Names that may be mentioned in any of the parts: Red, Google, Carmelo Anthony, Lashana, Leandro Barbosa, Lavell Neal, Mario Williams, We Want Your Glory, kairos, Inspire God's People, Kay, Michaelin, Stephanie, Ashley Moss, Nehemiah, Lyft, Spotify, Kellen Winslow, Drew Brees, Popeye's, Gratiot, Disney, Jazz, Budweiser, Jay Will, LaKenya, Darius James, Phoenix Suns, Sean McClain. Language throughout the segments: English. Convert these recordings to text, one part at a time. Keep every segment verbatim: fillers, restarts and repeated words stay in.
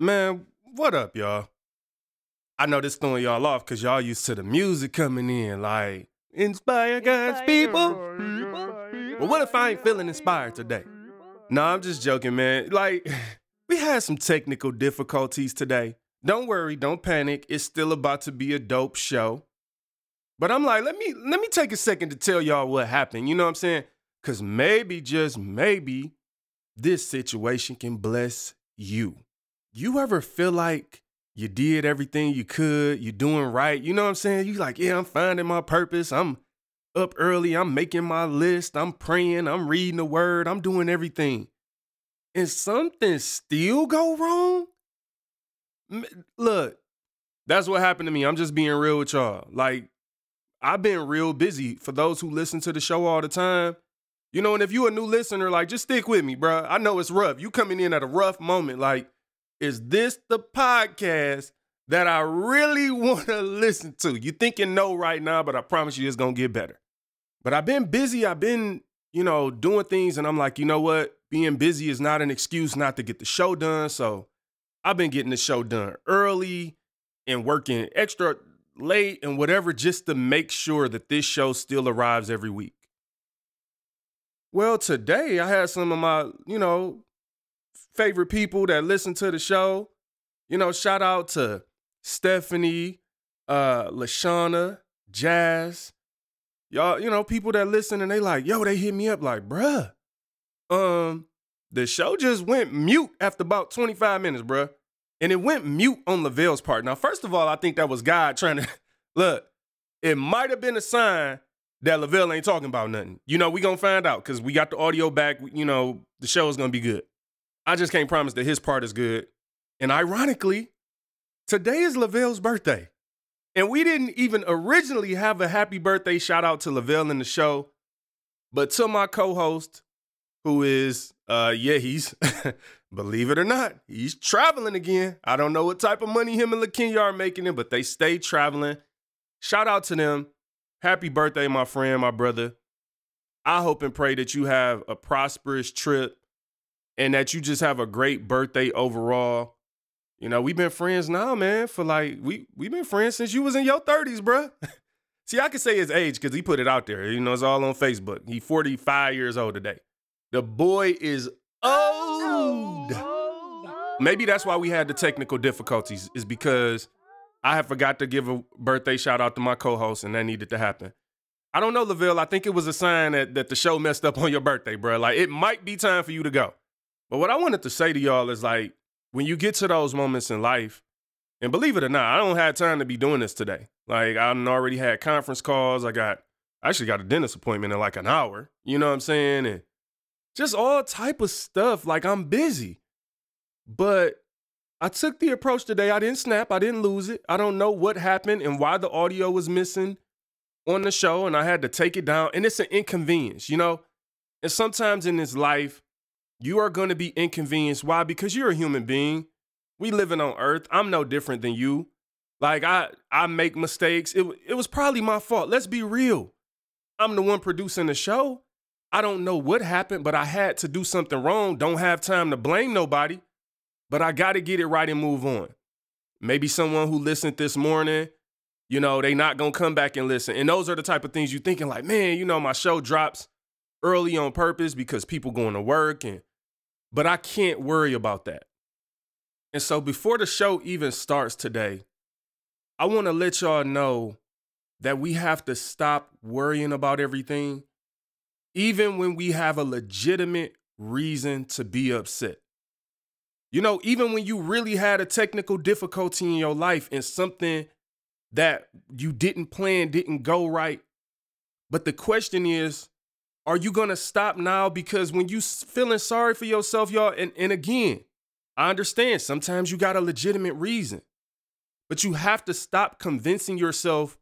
Man, what up, y'all? I know this throwing y'all off because y'all used to the music coming in, like, Inspire God's People. But what if I ain't feeling inspired today? No, I'm just joking, man. Like, we had some technical difficulties today. Don't worry, don't panic. It's still about to be a dope show. But I'm like, let me let me take a second to tell y'all what happened. You know what I'm saying? Because maybe, just maybe, this situation can bless you. You ever feel like you did everything you could, you're doing right? You know what I'm saying? You like, yeah, I'm finding my purpose. I'm up early. I'm making my list. I'm praying. I'm reading the word. I'm doing everything. And something still go wrong? Look, that's what happened to me. I'm just being real with y'all. Like, I've been real busy. For those who listen to the show all the time, you know, and if you a new listener, like, just stick with me, bro. I know it's rough. You coming in at a rough moment. Like, is this the podcast that I really want to listen to? You thinking no right now, but I promise you it's going to get better. But I've been busy. I've been, you know, doing things. And I'm like, you know what? Being busy is not an excuse not to get the show done. So I've been getting the show done early and working extra late and whatever, just to make sure that this show still arrives every week. Well, today I had some of my, you know, favorite people that listen to the show. You know, shout out to Stephanie, uh, Lashana, Jazz. Y'all, you know, people that listen and they like, yo, they hit me up like, bruh, um, the show just went mute after about twenty-five minutes, bruh. And it went mute on Lavell's part. Now, first of all, I think that was God trying to, look, it might have been a sign that Lavell ain't talking about nothing. You know, we going to find out because we got the audio back. You know, the show is going to be good. I just can't promise that his part is good. And ironically, today is Lavell's birthday. And we didn't even originally have a happy birthday shout out to Lavell in the show. But to my co-host, who is, uh, yeah, he's, believe it or not, he's traveling again. I don't know what type of money him and LaKenya are making it, but they stay traveling. Shout out to them. Happy birthday, my friend, my brother. I hope and pray that you have a prosperous trip and that you just have a great birthday overall. You know, we've been friends now, man, for like, we, we've been friends since you was in your thirties, bruh. See, I can say his age because he put it out there. You know, it's all on Facebook. He's forty-five years old today. The boy is old. Maybe that's why we had the technical difficulties, is because I had forgot to give a birthday shout out to my co-host, and that needed to happen. I don't know, Lavell. I think it was a sign that, that the show messed up on your birthday, bro. Like, it might be time for you to go. But what I wanted to say to y'all is, like, when you get to those moments in life, and believe it or not, I don't have time to be doing this today. Like, I already had conference calls. I got, I actually got a dentist appointment in like an hour. You know what I'm saying? And just all type of stuff. Like, I'm busy. But I took the approach today. I didn't snap. I didn't lose it. I don't know what happened and why the audio was missing on the show, and I had to take it down. And it's an inconvenience, you know? And sometimes in this life, you are going to be inconvenienced. Why? Because you're a human being. We living on earth. I'm no different than you. Like, I, I make mistakes. It, it was probably my fault. Let's be real. I'm the one producing the show. I don't know what happened, but I had to do something wrong. Don't have time to blame nobody. But I got to get it right and move on. Maybe someone who listened this morning, you know, they not going to come back and listen. And those are the type of things you thinking like, man, you know, my show drops early on purpose because people going to work. And But I can't worry about that. And so before the show even starts today, I want to let y'all know that we have to stop worrying about everything, even when we have a legitimate reason to be upset. You know, even when you really had a technical difficulty in your life and something that you didn't plan didn't go right. But the question is, are you going to stop now? Because when you feeling sorry for yourself, y'all, and, and again, I understand sometimes you got a legitimate reason, but you have to stop convincing yourself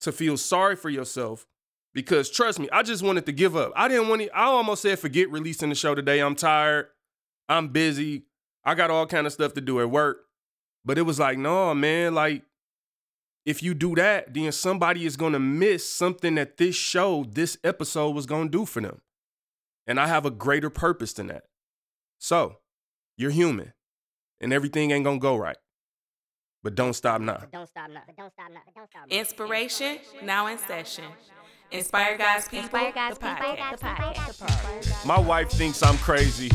to feel sorry for yourself. Because trust me, I just wanted to give up. I didn't want to, I almost said, forget releasing the show today. I'm tired. I'm busy. I got all kind of stuff to do at work, but it was like, no, man, like if you do that, then somebody is going to miss something that this show, this episode was going to do for them. And I have a greater purpose than that. So you're human. and everything ain't gonna go right. But don't stop now. Don't stop now. Don't stop now. Don't stop now. Inspiration now in session. Inspire God's People. Inspire God's People. My wife thinks I'm crazy.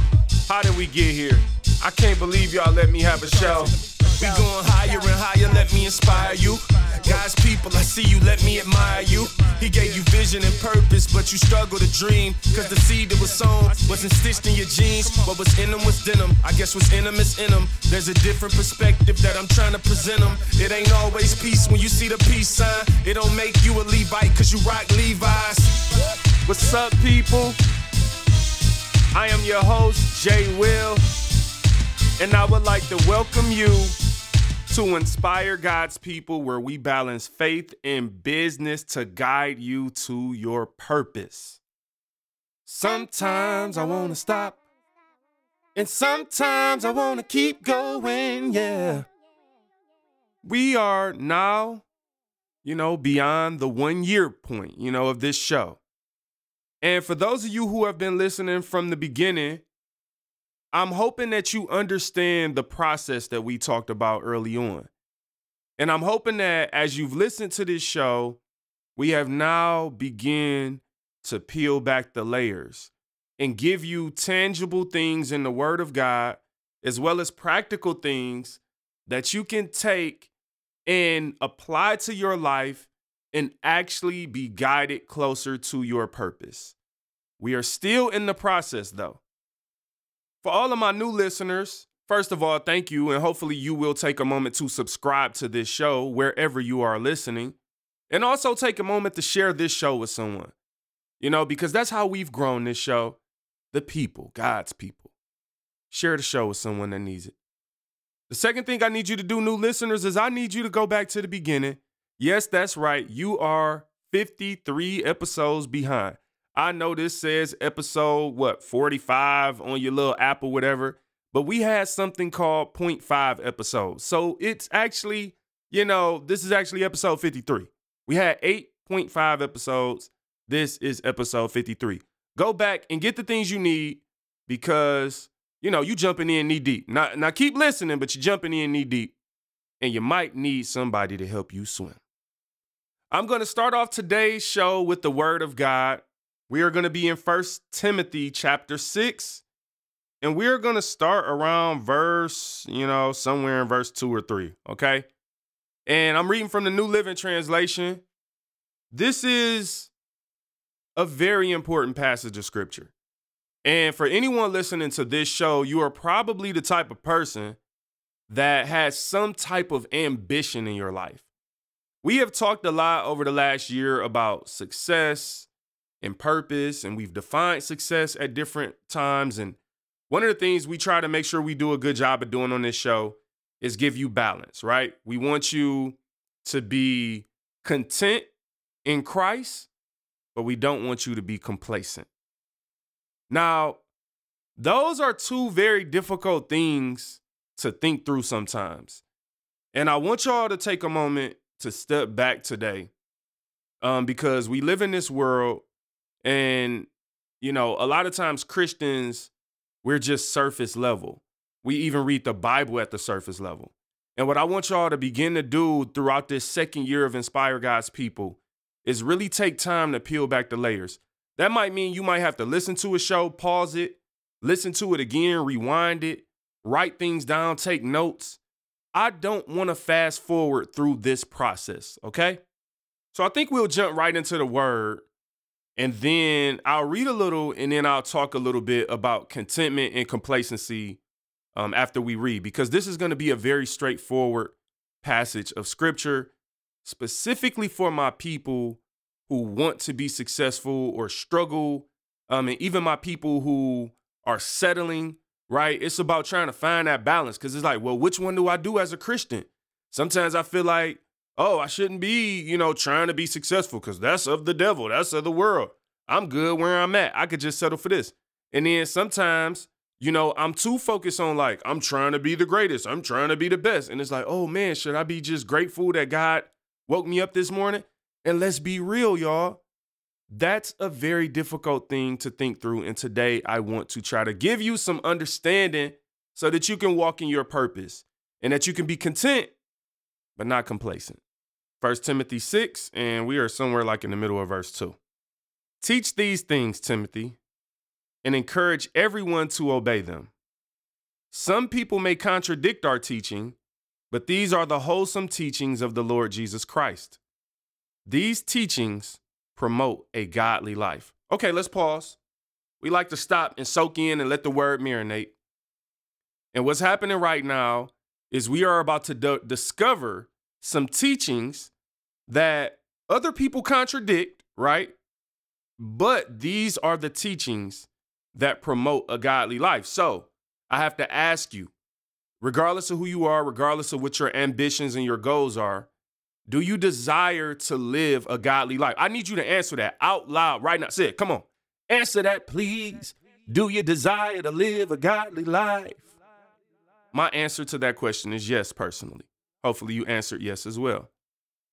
How did we get here? I can't believe y'all let me have a show. We going higher and higher. Let me inspire you. God's people, I see you, let me admire you. He gave you vision and purpose, but you struggle to dream. Cause the seed that was sown wasn't stitched in your jeans. What was in them was denim, I guess what's in them is in them. There's a different perspective that I'm trying to present them. It ain't always peace when you see the peace sign. It don't make you a Levite cause you rock Levi's. What's up, people? I am your host, Jay Will. And I would like to welcome you to Inspire God's People, where we balance faith and business to guide you to your purpose. Sometimes I want to stop, and sometimes I want to keep going, yeah. We are now, you know, beyond the one-year point, you know, of this show. And for those of you who have been listening from the beginning, I'm hoping that you understand the process that we talked about early on. And I'm hoping that as you've listened to this show, we have now begun to peel back the layers and give you tangible things in the Word of God, as well as practical things that you can take and apply to your life and actually be guided closer to your purpose. We are still in the process, though. For all of my new listeners, first of all, thank you, and hopefully you will take a moment to subscribe to this show wherever you are listening, and also take a moment to share this show with someone, you know, because that's how we've grown this show, the people, God's people. Share the show with someone that needs it. The second thing I need you to do, new listeners, is I need you to go back to the beginning. Yes, that's right. You are fifty-three episodes behind. I know this says episode, what, forty-five on your little app or whatever, but we had something called point five episodes. So it's actually, you know, this is actually episode fifty-three. We had eight point five episodes. This is episode fifty-three. Go back and get the things you need because, you know, you jumping in knee deep. Now, now keep listening, but you're jumping in knee deep and you might need somebody to help you swim. I'm going to start off today's show with the Word of God. We are going to be in First Timothy chapter six, and we're going to start around verse, you know, somewhere in verse two or three, okay? And I'm reading from the New Living Translation. This is a very important passage of Scripture. And for anyone listening to this show, you are probably the type of person that has some type of ambition in your life. We have talked a lot over the last year about success and purpose, and we've defined success at different times. And one of the things we try to make sure we do a good job of doing on this show is give you balance, right? We want you to be content in Christ, but we don't want you to be complacent. Now, those are two very difficult things to think through sometimes. And I want y'all to take a moment to step back today, um, because we live in this world. And, you know, a lot of times Christians, we're just surface level. We even read the Bible at the surface level. And what I want y'all to begin to do throughout this second year of Inspire God's People is really take time to peel back the layers. That might mean you might have to listen to a show, pause it, listen to it again, rewind it, write things down, take notes. I don't want to fast forward through this process, okay? So I think we'll jump right into the Word. And then I'll read a little, and then I'll talk a little bit about contentment and complacency um, after we read, because this is going to be a very straightforward passage of Scripture, specifically for my people who want to be successful or struggle, um, and even my people who are settling, right? It's about trying to find that balance, because it's like, well, which one do I do as a Christian? Sometimes I feel like, oh, I shouldn't be, you know, trying to be successful because that's of the devil. That's of the world. I'm good where I'm at. I could just settle for this. And then sometimes, you know, I'm too focused on like, I'm trying to be the greatest. I'm trying to be the best. And it's like, oh, man, should I be just grateful that God woke me up this morning? And let's be real, y'all. That's a very difficult thing to think through. And today I want to try to give you some understanding so that you can walk in your purpose and that you can be content, but not complacent. First Timothy six, and we are somewhere like in the middle of verse two. Teach these things, Timothy, and encourage everyone to obey them. Some people may contradict our teaching, but these are the wholesome teachings of the Lord Jesus Christ. These teachings promote a godly life. Okay, let's pause. We like to stop and soak in and let the word marinate. And what's happening right now is we are about to d- discover some teachings that other people contradict, right? But these are the teachings that promote a godly life. So I have to ask you, regardless of who you are, regardless of what your ambitions and your goals are, do you desire to live a godly life? I need you to answer that out loud right now. Say it, come on. Answer that, please. Do you desire to live a godly life? My answer to that question is yes, personally. Hopefully you answered yes as well.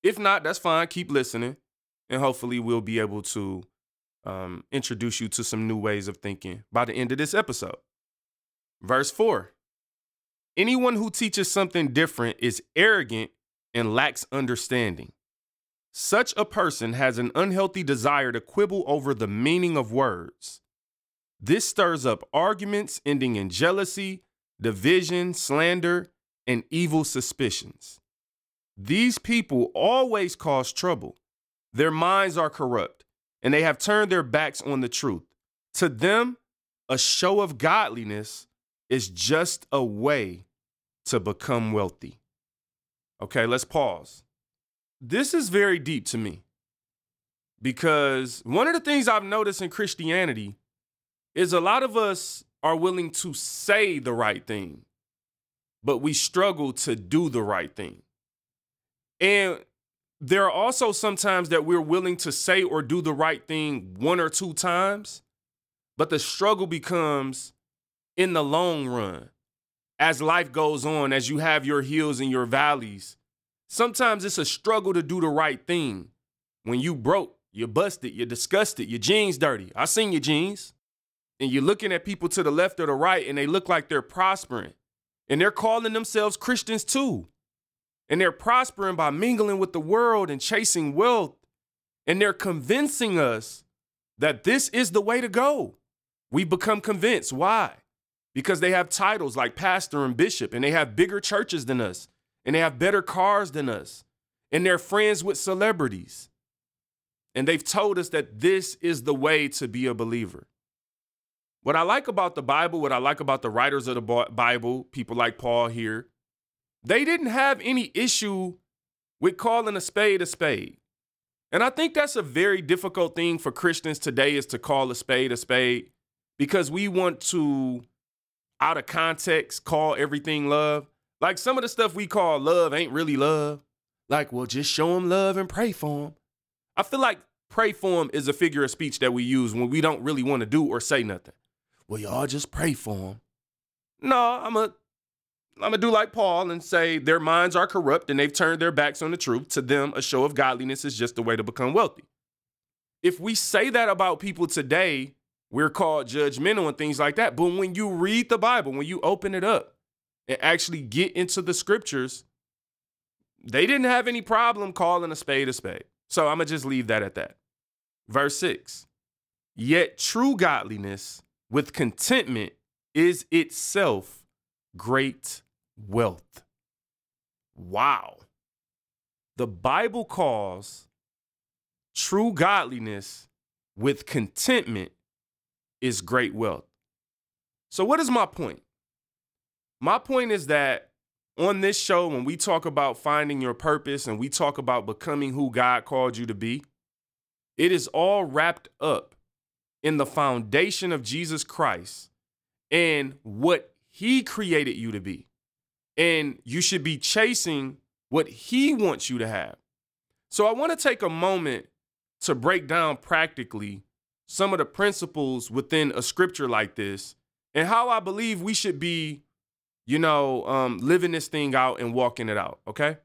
If not, that's fine. Keep listening. And hopefully we'll be able to um, introduce you to some new ways of thinking by the end of this episode. Verse four. Anyone who teaches something different is arrogant and lacks understanding. Such a person has an unhealthy desire to quibble over the meaning of words. This stirs up arguments ending in jealousy, division, slander, and evil suspicions. These people always cause trouble. Their minds are corrupt, and they have turned their backs on the truth. To them, a show of godliness is just a way to become wealthy. Okay, let's pause. This is very deep to me because one of the things I've noticed in Christianity is a lot of us are willing to say the right thing, but we struggle to do the right thing. And there are also sometimes that we're willing to say or do the right thing one or two times, but the struggle becomes in the long run. As life goes on, as you have your hills and your valleys, sometimes it's a struggle to do the right thing. When you broke, you're busted, you're disgusted, your jeans dirty. I seen your jeans. And you're looking at people to the left or the right, and they look like they're prospering. And they're calling themselves Christians too. And they're prospering by mingling with the world and chasing wealth. And they're convincing us that this is the way to go. We become convinced. Why? Because they have titles like pastor and bishop, and they have bigger churches than us, and they have better cars than us, and they're friends with celebrities. And they've told us that this is the way to be a believer. What I like about the Bible, what I like about the writers of the Bible, people like Paul here, they didn't have any issue with calling a spade a spade. And I think that's a very difficult thing for Christians today, is to call a spade a spade, because we want to, out of context, call everything love. Like some of the stuff we call love ain't really love. Like, well, just show them love and pray for them. I feel like pray for them is a figure of speech that we use when we don't really want to do or say nothing. Well, y'all just pray for them. No, I'm a, I'm a do like Paul and say their minds are corrupt and they've turned their backs on the truth. To them, a show of godliness is just a way to become wealthy. If we say that about people today, we're called judgmental and things like that. But when you read the Bible, when you open it up and actually get into the scriptures, they didn't have any problem calling a spade a spade. So I'm going to just leave that at that. Verse six, yet true godliness with contentment is itself great wealth. Wow. The Bible calls true godliness with contentment is great wealth. So what is my point? My point is that on this show, when we talk about finding your purpose and we talk about becoming who God called you to be, it is all wrapped up in the foundation of Jesus Christ and what he created you to be. And you should be chasing what he wants you to have. So I want to take a moment to break down practically some of the principles within a scripture like this and how I believe we should be, you know, um, living this thing out and walking it out. Okay.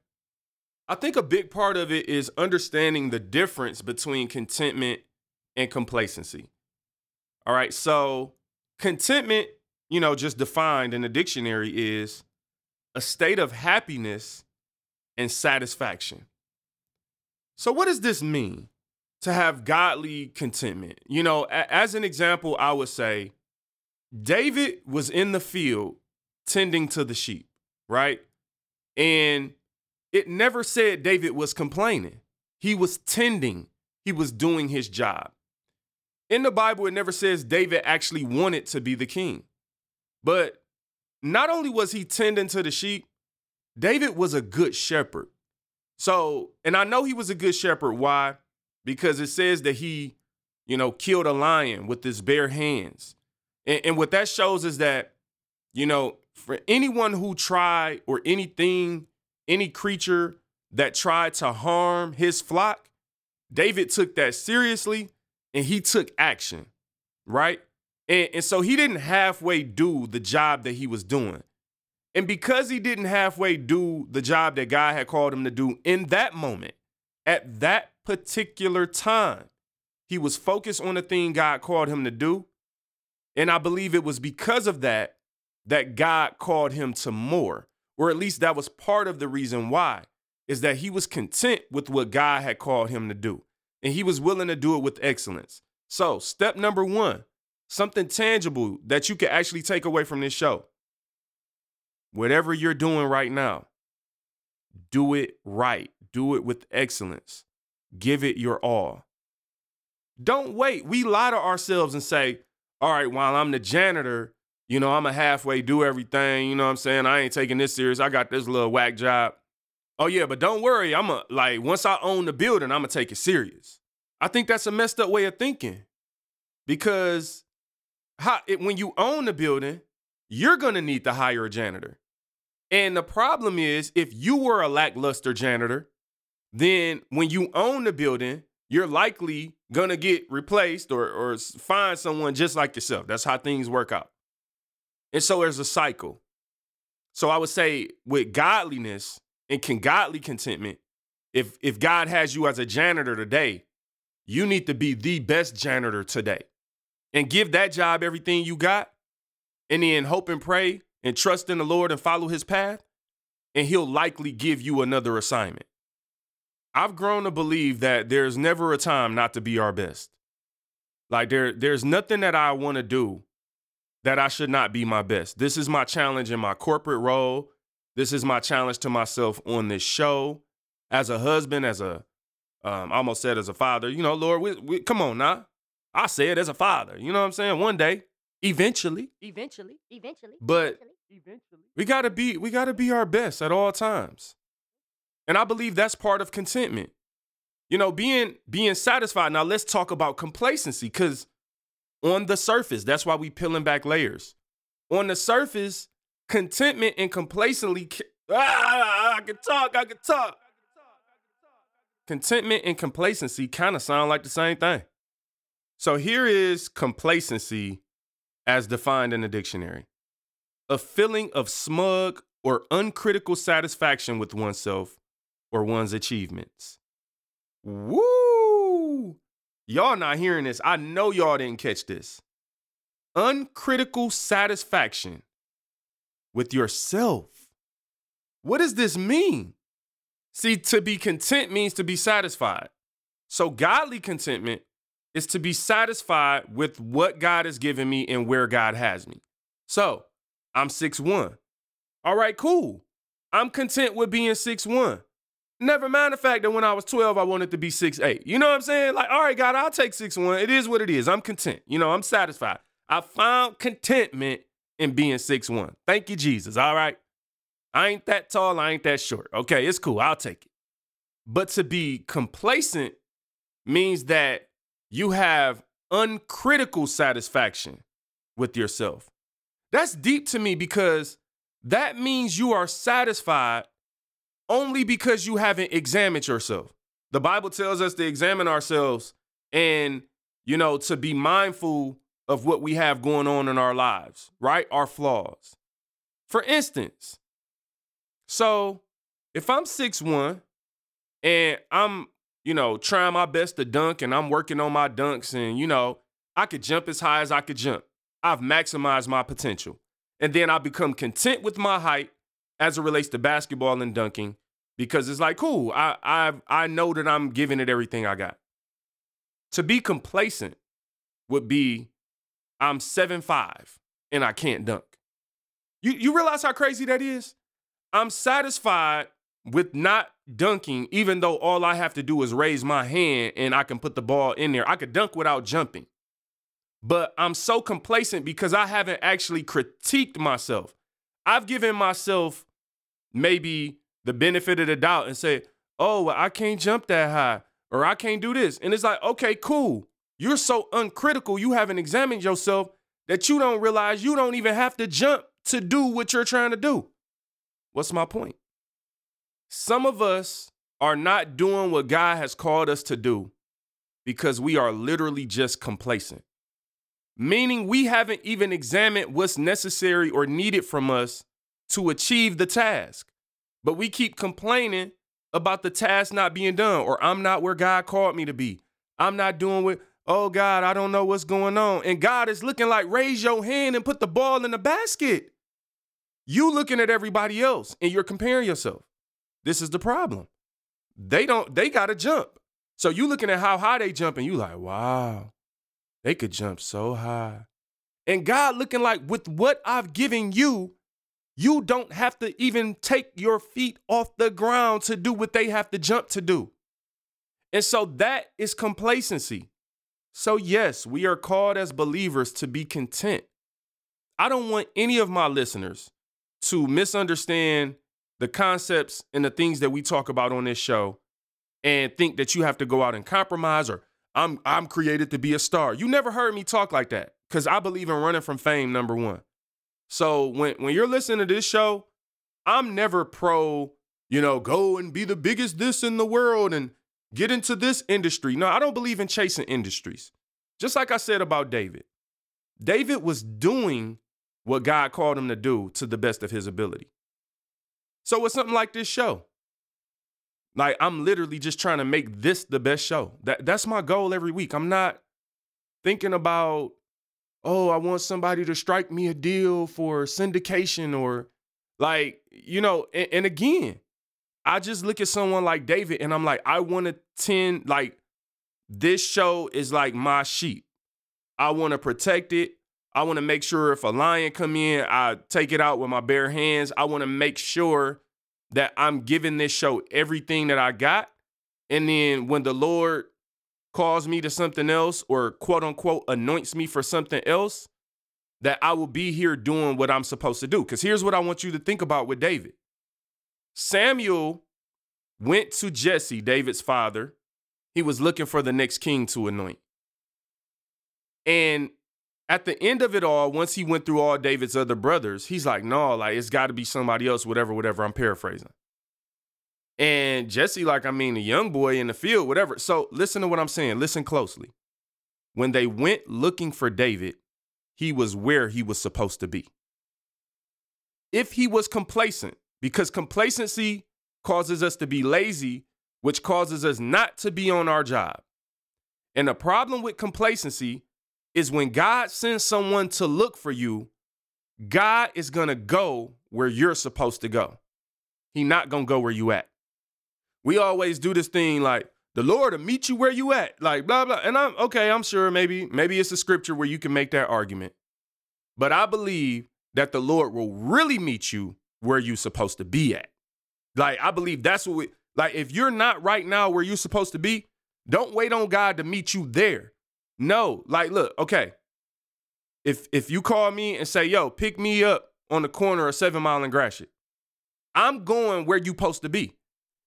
I think a big part of it is understanding the difference between contentment and complacency. All right. So contentment you know, just defined in the dictionary is a state of happiness and satisfaction. So what does this mean to have godly contentment? You know, a- as an example, I would say David was in the field tending to the sheep, right? And it never said David was complaining. He was tending. He was doing his job. In the Bible, it never says David actually wanted to be the king. But not only was he tending to the sheep, David was a good shepherd. So, and I know he was a good shepherd. Why? Because it says that he, you know, killed a lion with his bare hands. And, and what that shows is that, you know, for anyone who tried or anything, any creature that tried to harm his flock, David took that seriously and he took action, right? And, and so he didn't halfway do the job that he was doing. And because he didn't halfway do the job that God had called him to do in that moment, at that particular time, he was focused on the thing God called him to do. And I believe it was because of that, that God called him to more, or at least that was part of the reason why, is that he was content with what God had called him to do. And he was willing to do it with excellence. So step number one, something tangible that you can actually take away from this show. Whatever you're doing right now, do it right. Do it with excellence. Give it your all. Don't wait. We lie to ourselves and say, all right, while I'm the janitor, you know, I'm a halfway do everything. You know what I'm saying? I ain't taking this serious. I got this little whack job. Oh, yeah, but don't worry. I'm a, like, once I own the building, I'm going to take it serious. I think that's a messed up way of thinking, because how, it, when you own the building, you're going to need to hire a janitor. And the problem is, if you were a lackluster janitor, then when you own the building, you're likely going to get replaced or, or find someone just like yourself. That's how things work out. And so there's a cycle. So I would say with godliness and can godly contentment, if, if God has you as a janitor today, you need to be the best janitor today and give that job everything you got. And then hope and pray and trust in the Lord and follow his path, and he'll likely give you another assignment. I've grown to believe that there's never a time not to be our best. Like there, there's nothing that I want to do that I should not be my best. This is my challenge in my corporate role. This is my challenge to myself on this show. As a husband, as a, um, I almost said as a father, you know, Lord, we, we, come on now. I said as a father, you know what I'm saying? One day. Eventually, eventually, eventually, but eventually. we gotta be, we gotta be our best at all times. And I believe that's part of contentment, you know, being, being satisfied. Now let's talk about complacency, 'cause on the surface, that's why we peeling back layers. On the surface, contentment and complacency. Ah, I can talk, I can talk. Contentment and complacency kind of sound like the same thing. So here is complacency, as defined in the dictionary: a feeling of smug or uncritical satisfaction with oneself or one's achievements. Woo! Y'all not hearing this. I know y'all didn't catch this. Uncritical satisfaction with yourself. What does this mean? See, to be content means to be satisfied. So godly contentment is to be satisfied with what God has given me and where God has me. So I'm six one. All right, cool. I'm content with being six one. Never mind the fact that when I was twelve, I wanted to be six eight. You know what I'm saying? Like, all right, God, I'll take six one. It is what it is. I'm content. You know, I'm satisfied. I found contentment in being six one. Thank you, Jesus. All right. I ain't that tall. I ain't that short. Okay, it's cool. I'll take it. But to be complacent means that you have uncritical satisfaction with yourself. That's deep to me, because that means you are satisfied only because you haven't examined yourself. The Bible tells us to examine ourselves and, you know, to be mindful of what we have going on in our lives, right? Our flaws. For instance, so if I'm six one and I'm you know, trying my best to dunk and I'm working on my dunks and, you know, I could jump as high as I could jump. I've maximized my potential. And then I become content with my height as it relates to basketball and dunking, because it's like, cool, I I I know that I'm giving it everything I got. To be complacent would be, I'm seven five and I can't dunk. You you realize how crazy that is? I'm satisfied with not dunking, even though all I have to do is raise my hand and I can put the ball in there. I could dunk without jumping. But I'm so complacent because I haven't actually critiqued myself. I've given myself maybe the benefit of the doubt and say, oh, well, I can't jump that high, or I can't do this. And it's like, okay, cool. You're so uncritical, you haven't examined yourself, that you don't realize you don't even have to jump to do what you're trying to do. What's my point? Some of us are not doing what God has called us to do because we are literally just complacent, meaning we haven't even examined what's necessary or needed from us to achieve the task. But we keep complaining about the task not being done, or I'm not where God called me to be. I'm not doing what, oh God, I don't know what's going on. And God is looking like, raise your hand and put the ball in the basket. You looking at everybody else and you're comparing yourself. This is the problem. They don't, they got to jump. So you looking at how high they jump and you like, wow, they could jump so high. And God looking like, with what I've given you, you don't have to even take your feet off the ground to do what they have to jump to do. And so that is complacency. So yes, we are called as believers to be content. I don't want any of my listeners to misunderstand the concepts and the things that we talk about on this show and think that you have to go out and compromise, or I'm I'm created to be a star. You never heard me talk like that, because I believe in running from fame, number one. So when, when you're listening to this show, I'm never pro, you know, go and be the biggest this in the world and get into this industry. No, I don't believe in chasing industries. Just like I said about David. David was doing what God called him to do to the best of his ability. So it's something like this show. Like, I'm literally just trying to make this the best show. That, that's my goal every week. I'm not thinking about, oh, I want somebody to strike me a deal for syndication, or like, you know, and, and again, I just look at someone like David and I'm like, I want to tend, like, this show is like my sheep. I want to protect it. I want to make sure if a lion come in, I take it out with my bare hands. I want to make sure that I'm giving this show everything that I got. And then when the Lord calls me to something else, or quote unquote anoints me for something else, that I will be here doing what I'm supposed to do. Because here's what I want you to think about with David. Samuel went to Jesse, David's father. He was looking for the next king to anoint. And at the end of it all, once he went through all David's other brothers, he's like, no, like, it's got to be somebody else, whatever, whatever. I'm paraphrasing. And Jesse, like, I mean, the young boy in the field, whatever. So listen to what I'm saying. Listen closely. When they went looking for David, he was where he was supposed to be. If he was complacent, because complacency causes us to be lazy, which causes us not to be on our job. And the problem with complacency is when God sends someone to look for you, God is going to go where you're supposed to go. He's not going to go where you at. We always do this thing like, the Lord will meet you where you at, like blah, blah. And I'm okay, I'm sure maybe, maybe it's a scripture where you can make that argument. But I believe that the Lord will really meet you where you supposed to be at. Like, I believe that's what we, like, if you're not right now where you're supposed to be, don't wait on God to meet you there. No, like, look, okay. If if you call me and say, yo, pick me up on the corner of Seven Mile and Gratiot, I'm going where you supposed to be.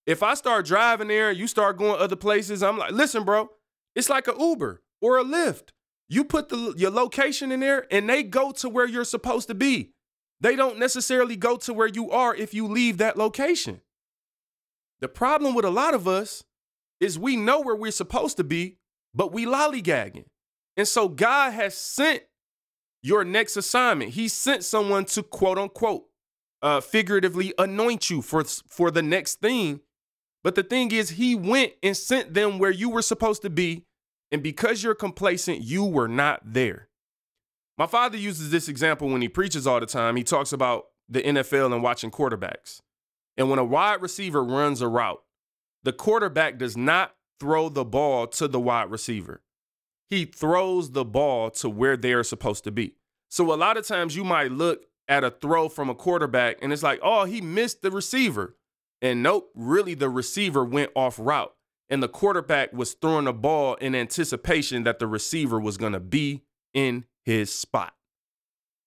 If I start driving there and you start going other places, I'm like, listen, bro, it's like an Uber or a Lyft. You put the, your location in there and they go to where you're supposed to be. They don't necessarily go to where you are if you leave that location. The problem with a lot of us is we know where we're supposed to be, but we lollygagging. And so God has sent your next assignment. He sent someone to, quote unquote, uh, figuratively anoint you for, for the next thing. But the thing is, he went and sent them where you were supposed to be. And because you're complacent, you were not there. My father uses this example when he preaches all the time. He talks about the N F L and watching quarterbacks. And when a wide receiver runs a route, the quarterback does not throw the ball to the wide receiver. He throws the ball to where they are supposed to be. So a lot of times you might look at a throw from a quarterback and it's like, oh, he missed the receiver. And nope, really the receiver went off route. And the quarterback was throwing the ball in anticipation that the receiver was going to be in his spot.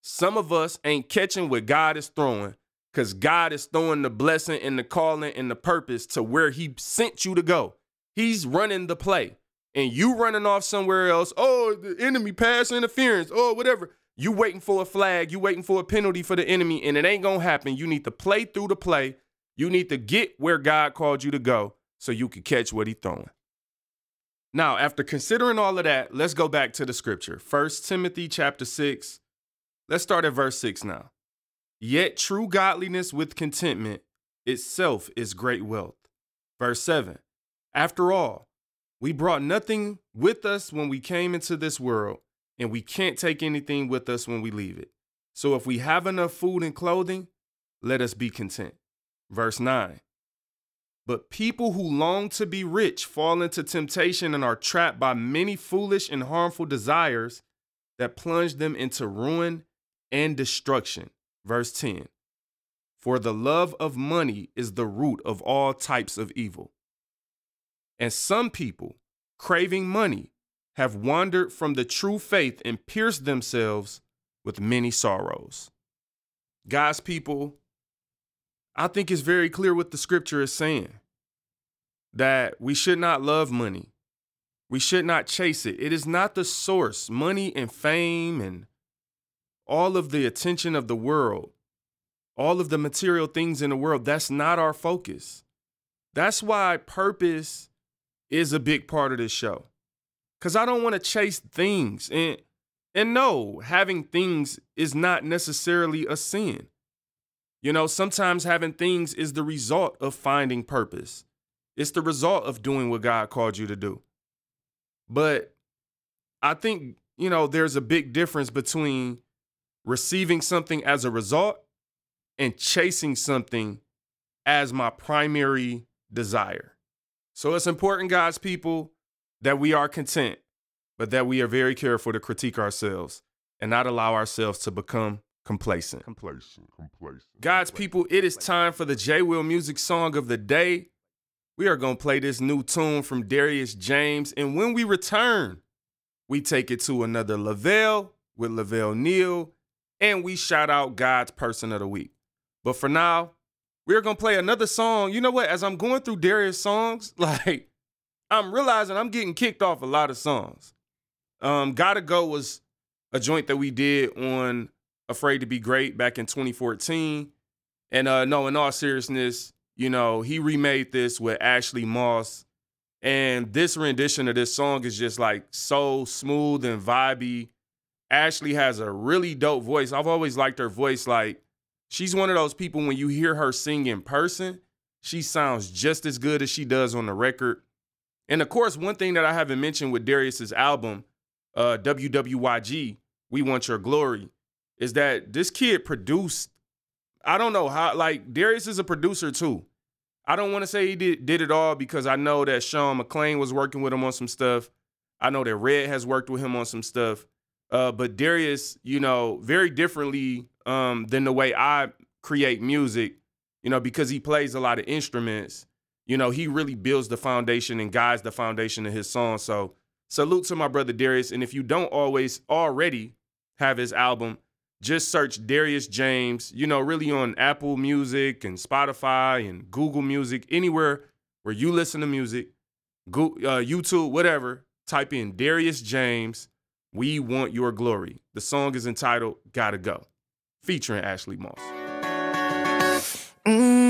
Some of us ain't catching what God is throwing because God is throwing the blessing and the calling and the purpose to where he sent you to go. He's running the play and you running off somewhere else. Oh, the enemy pass interference. Oh, whatever. You waiting for a flag. You waiting for a penalty for the enemy and it ain't going to happen. You need to play through the play. You need to get where God called you to go, so you can catch what he's throwing. Now, after considering all of that, let's go back to the scripture. First Timothy chapter six. Let's start at verse six now. Yet true godliness with contentment itself is great wealth. Verse seven. After all, we brought nothing with us when we came into this world, and we can't take anything with us when we leave it. So if we have enough food and clothing, let us be content. Verse nine. But people who long to be rich fall into temptation and are trapped by many foolish and harmful desires that plunge them into ruin and destruction. Verse ten. For the love of money is the root of all types of evil. And some people, craving money, have wandered from the true faith and pierced themselves with many sorrows. God's people, I think it's very clear what the scripture is saying, that we should not love money. We should not chase it. It is not the source. Money and fame and all of the attention of the world, all of the material things in the world, that's not our focus. That's why purpose is a big part of this show, because I don't want to chase things. And, and no, having things is not necessarily a sin. You know, sometimes having things is the result of finding purpose. It's the result of doing what God called you to do. But I think, you know, there's a big difference between receiving something as a result and chasing something as my primary desire. So it's important, God's people, that we are content, but that we are very careful to critique ourselves and not allow ourselves to become Complacent. Complacent. Complacent. God's people, it is time for the Jay Will Music Song of the Day. We are going to play this new tune from Darius James. And when we return, we take it to another Lavell with Lavell Neal. And we shout out God's Person of the Week. But for now, we are going to play another song. You know what? As I'm going through Darius songs, like, I'm realizing I'm getting kicked off a lot of songs. Um, Gotta Go was a joint that we did on Afraid to Be Great back in twenty fourteen. And uh, no, in all seriousness, you know, he remade this with Ashley Moss. And this rendition of this song is just like so smooth and vibey. Ashley has a really dope voice. I've always liked her voice. Like, she's one of those people when you hear her sing in person, she sounds just as good as she does on the record. And of course, one thing that I haven't mentioned with Darius's album, uh, W W Y G, We Want Your Glory, is that this kid produced, I don't know how, like, Darius is a producer too. I don't want to say he did, did it all because I know that Sean McClain was working with him on some stuff. I know that Red has worked with him on some stuff. Uh, but Darius, you know, very differently um, than the way I create music, you know, because he plays a lot of instruments. You know, he really builds the foundation and guides the foundation of his song. So salute to my brother Darius. And if you don't always already have his album, just search Darius James, you know, really on Apple Music and Spotify and Google Music, anywhere where you listen to music, Google, uh, YouTube, whatever. Type in Darius James, We Want Your Glory. The song is entitled Gotta Go, featuring Ashley Moss. Mm-hmm.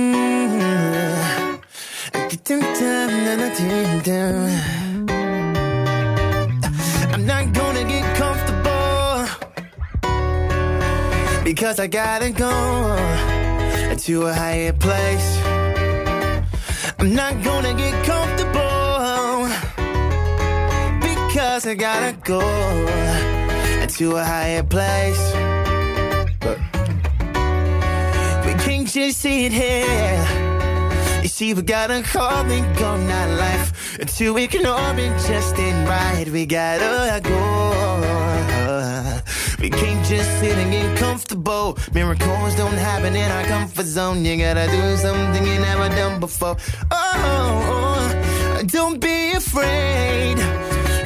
I'm not gonna get comfortable because I gotta go to a higher place. I'm not gonna get comfortable because I gotta go to a higher place. Look. We can't just sit here. You see, we gotta call and go, not life. Until we can all be just and right, we gotta go. We can't just sit and get comfortable. Miracles don't happen in our comfort zone. You gotta do something you never done before. Oh, don't be afraid.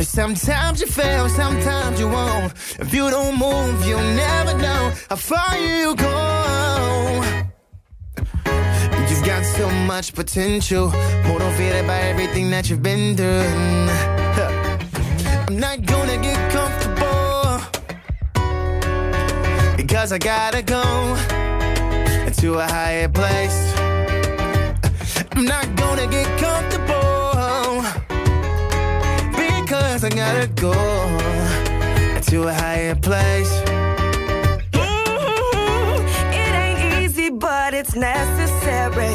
Sometimes you fail, sometimes you won't. If you don't move, you'll never know how far you go. You've got so much potential, motivated by everything that you've been doing. I'm not gonna get comfortable, because I gotta go to a higher place. I'm not gonna get comfortable, because I gotta go to a higher place. Mm-hmm. It ain't easy, but it's necessary.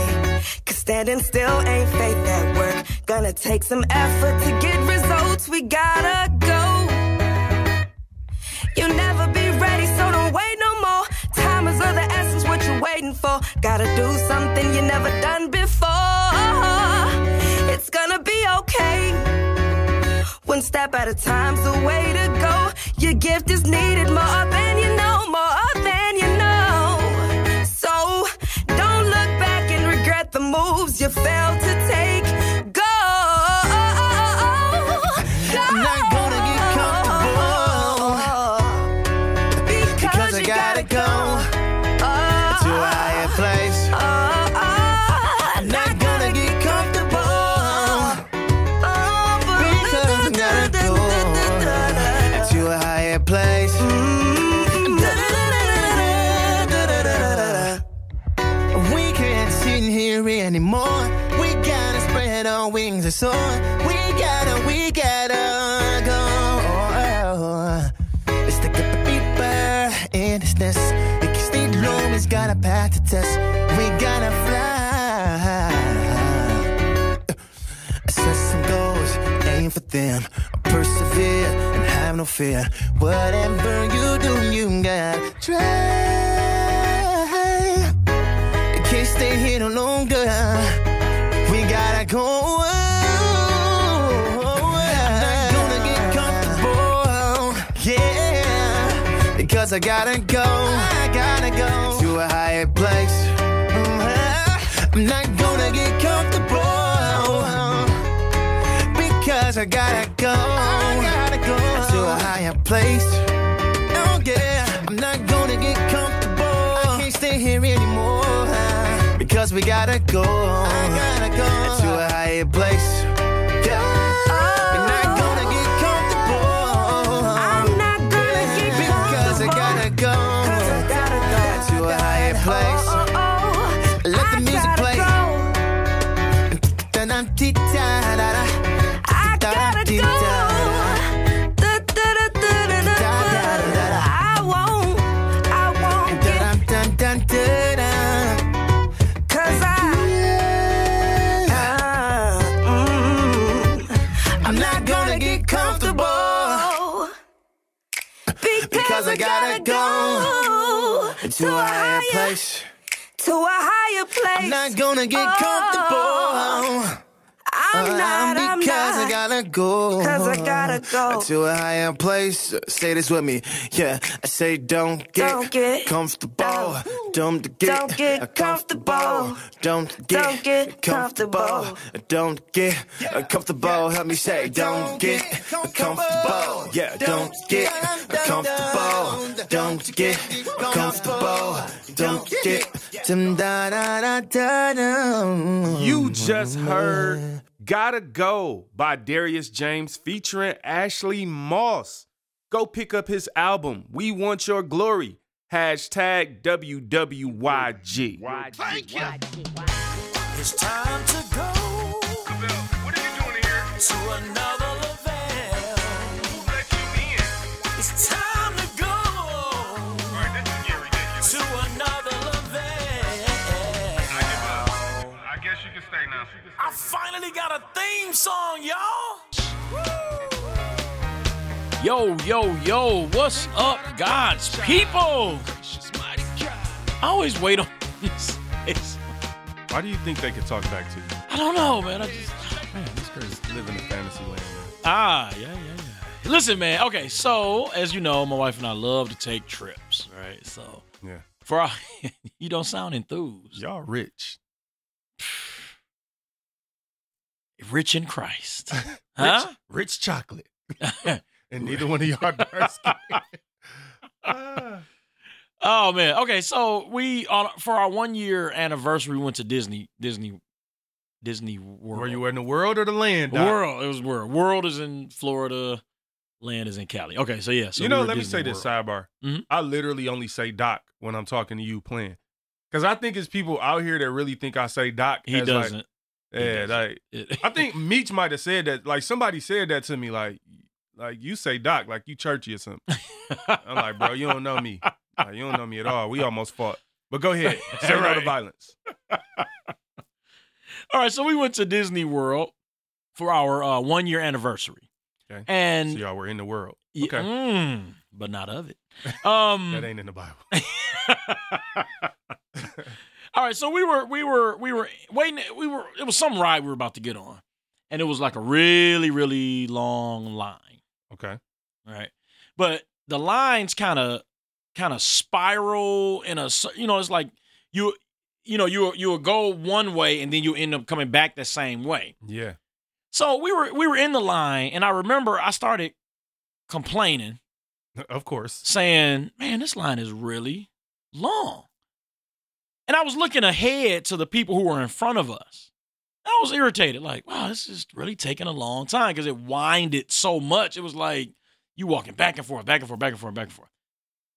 Cause standing still ain't faith at work. Gonna take some effort to get results. We gotta go. You'll never be ready, so don't wait no more. Time is of the essence, what you waiting for? Gotta do something you never done before. It's gonna be okay. One step at a time's the way to go. Your gift is needed more than you know, more than you know. So don't look back and regret the moves you failed to take. Go, go. I'm not gonna get comfortable, because, because you gotta, gotta go, go. Oh, to a higher place. Oh. Anymore, we gotta spread our wings and soar. We gotta, we gotta go. Let's take up the paper in this nest. It can stay low, it's got a path to test. We gotta fly. Set some goals, aim for them. Persevere and have no fear. Whatever you do, you gotta try. Can't stay here no longer. We gotta go. I'm not gonna get comfortable, yeah, because I gotta go. I gotta go to a higher place. I'm not gonna get comfortable, because I gotta go. I gotta go to a higher place. Oh yeah, I'm not gonna get comfortable. I can't stay here anymore. Because we gotta go, I gotta go to a higher place. Yeah. Oh, I'm not gonna get comfortable. I'm not gonna get comfortable. Because I gotta go, I gotta go to a higher place. Oh, oh, oh. Let the music play. I gotta go. I won't, I won't get. Because I gotta go to a higher place. To a higher place. I'm not gonna get comfortable. I'm not, because I gotta go. Because I gotta go to a higher place. Say this with me, yeah. I say don't get comfortable. Don't get comfortable. Don't get comfortable. Don't get comfortable. Help me say don't get comfortable. Yeah, don't get comfortable. Don't get comfortable. Don't get. You just heard Gotta Go by Darius James featuring Ashley Moss. Go pick up his album, We Want Your Glory. Hashtag W W Y G. Thank you. It's time to go. Lavell, what are you doing here? To another Lavell. Who let you in? It's time to go. All right, that's scary, that's to another Lavell. I give up. I guess you can stay now. Can stay I now. Finally got a theme song, y'all. Woo! Yo, yo, yo, what's up, God's people? I always wait on this. Why do you think they could talk back to you? I don't know, man. I just, man, this girl's living in fantasy land. Ah, yeah, yeah, yeah. Listen, man. Okay, so as you know, my wife and I love to take trips, right? So yeah, for our, you don't sound enthused. Y'all rich. Rich in Christ. Huh? Rich, rich chocolate. And neither one of y'all dark skin. Oh, man. Okay, so we, on for our one-year anniversary, we went to Disney, Disney, Disney World. Were you in the world or the land? Doc? World. It was world. World is in Florida. Land is in Cali. Okay, so yeah. So you know, we let Disney me say this world. Sidebar. Mm-hmm. I literally only say Doc when I'm talking to you playing. Because I think it's people out here that really think I say Doc. He as doesn't. Like, yeah, like I think Meach might have said that. Like somebody said that to me, like, like you say Doc, like you churchy or something. I'm like, bro, you don't know me. Like, you don't know me at all. We almost fought. But go ahead, say no to violence. All right, so we went to Disney World for our uh, one year anniversary. Okay, and so y'all were in the world. Okay, yeah, mm, but not of it. Um, that ain't in the Bible. All right, so we were we were we were waiting. We were it was some ride we were about to get on, and it was like a really really long line. Okay, all right, but the lines kind of kind of spiral in a you know it's like you you know you you will go one way and then you end up coming back the same way. Yeah. So we were we were in the line, and I remember I started complaining. Of course, saying, "Man, this line is really long." And I was looking ahead to the people who were in front of us. I was irritated, like, wow, this is really taking a long time because it winded so much. It was like you walking back and forth, back and forth, back and forth, back and forth.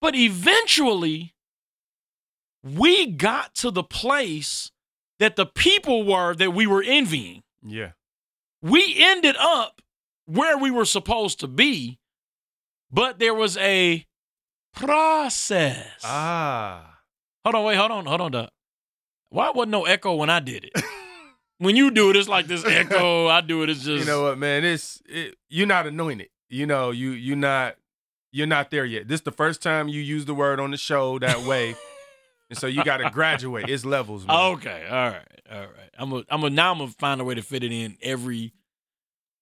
But eventually, we got to the place that the people were that we were envying. Yeah. We ended up where we were supposed to be, but there was a process. Ah. Hold on, wait, hold on, hold on, Doc. Why wasn't no echo when I did it? When you do it, it's like this echo. I do it, it's just. You know what, man? It's it, you're not anointed. You know, you you're not you're not there yet. This is the first time you use the word on the show that way, and so you got to graduate. It's levels, man. Okay, all right, all right. I'm a, I'm a, now I'm gonna find a way to fit it in every.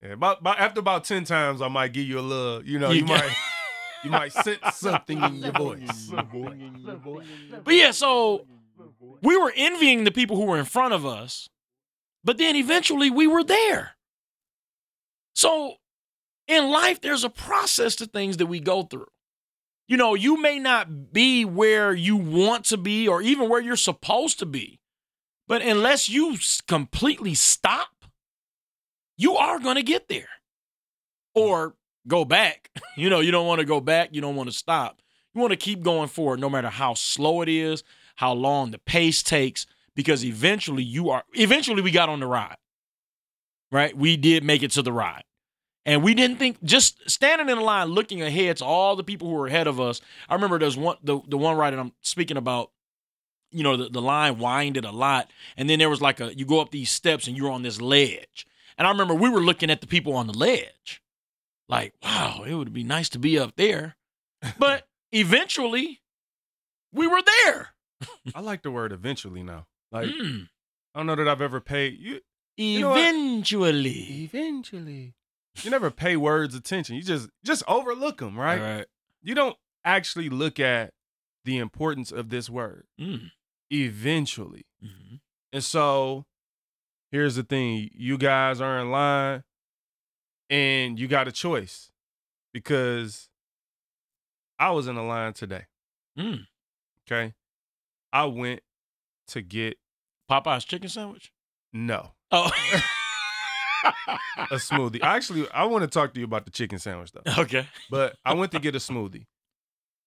Yeah, about, about after about ten times, I might give you a little. You know, you, you might. You might sense something in your voice. But yeah, so we were envying the people who were in front of us, but then eventually we were there. So in life, there's a process to things that we go through. You know, you may not be where you want to be or even where you're supposed to be, but unless you completely stop, you are going to get there. Or go back. You know, you don't want to go back. You don't want to stop. You want to keep going forward no matter how slow it is, how long the pace takes, because eventually you are, eventually we got on the ride, right? We did make it to the ride. And we didn't think, just standing in a line looking ahead to all the people who were ahead of us. I remember there's one, the, the one ride that I'm speaking about, you know, the, the line winded a lot. And then there was like a, you go up these steps and you're on this ledge. And I remember we were looking at the people on the ledge. Like, wow, it would be nice to be up there. But eventually, we were there. I like the word eventually now. Like, mm. I don't know that I've ever paid. You, eventually. You know eventually. You never pay words attention. You just just overlook them, right? right? You don't actually look at the importance of this word. Mm. Eventually. Mm-hmm. And so, here's the thing. You guys are in line. And you got a choice, because I was in a line today. Mm. Okay. I went to get Popeye's chicken sandwich. No. Oh, a smoothie. Actually, I want to talk to you about the chicken sandwich though. Okay. But I went to get a smoothie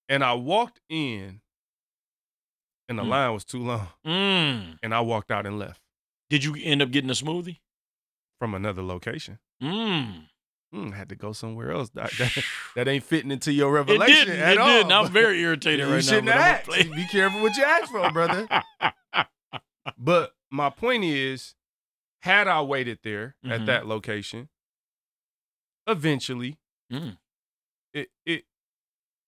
and I walked in and the mm. line was too long mm. and I walked out and left. Did you end up getting a smoothie? From another location. Mm. Mm, had to go somewhere else. That, that, that ain't fitting into your revelation it didn't, at it all. Didn't. I'm very irritated right now. You shouldn't ask. Be careful what you ask for, brother. But my point is, had I waited there mm-hmm. at that location, eventually mm. it it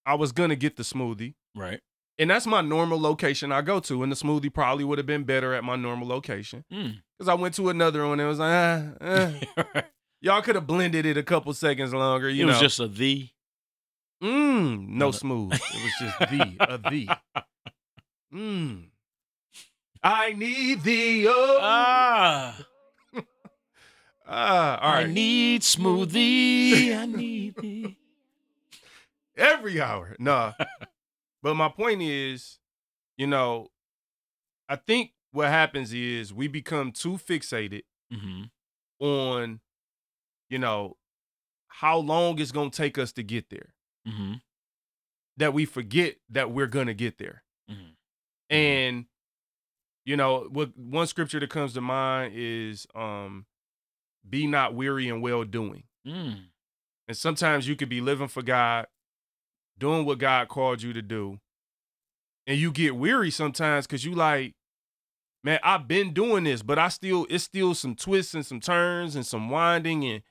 I was gonna get the smoothie. Right. And that's my normal location I go to, and the smoothie probably would have been better at my normal location. Mm. Cause I went to another one and it was like, ah, eh. Right. Y'all could have blended it a couple seconds longer. You it know. was just a the. Mm, no smooth. It was just the a the. Mm. I need thee, oh. Ah. ah, all right. I need smoothie. I need thee. Every hour, nah. But my point is, you know, I think what happens is we become too fixated mm-hmm. on, you know, how long it's going to take us to get there mm-hmm. that we forget that we're going to get there. Mm-hmm. And, you know, what one scripture that comes to mind is um, be not weary in well-doing. Mm. And sometimes you could be living for God, doing what God called you to do. And you get weary sometimes because you like, man, I've been doing this, but I still, it's still some twists and some turns and some winding. And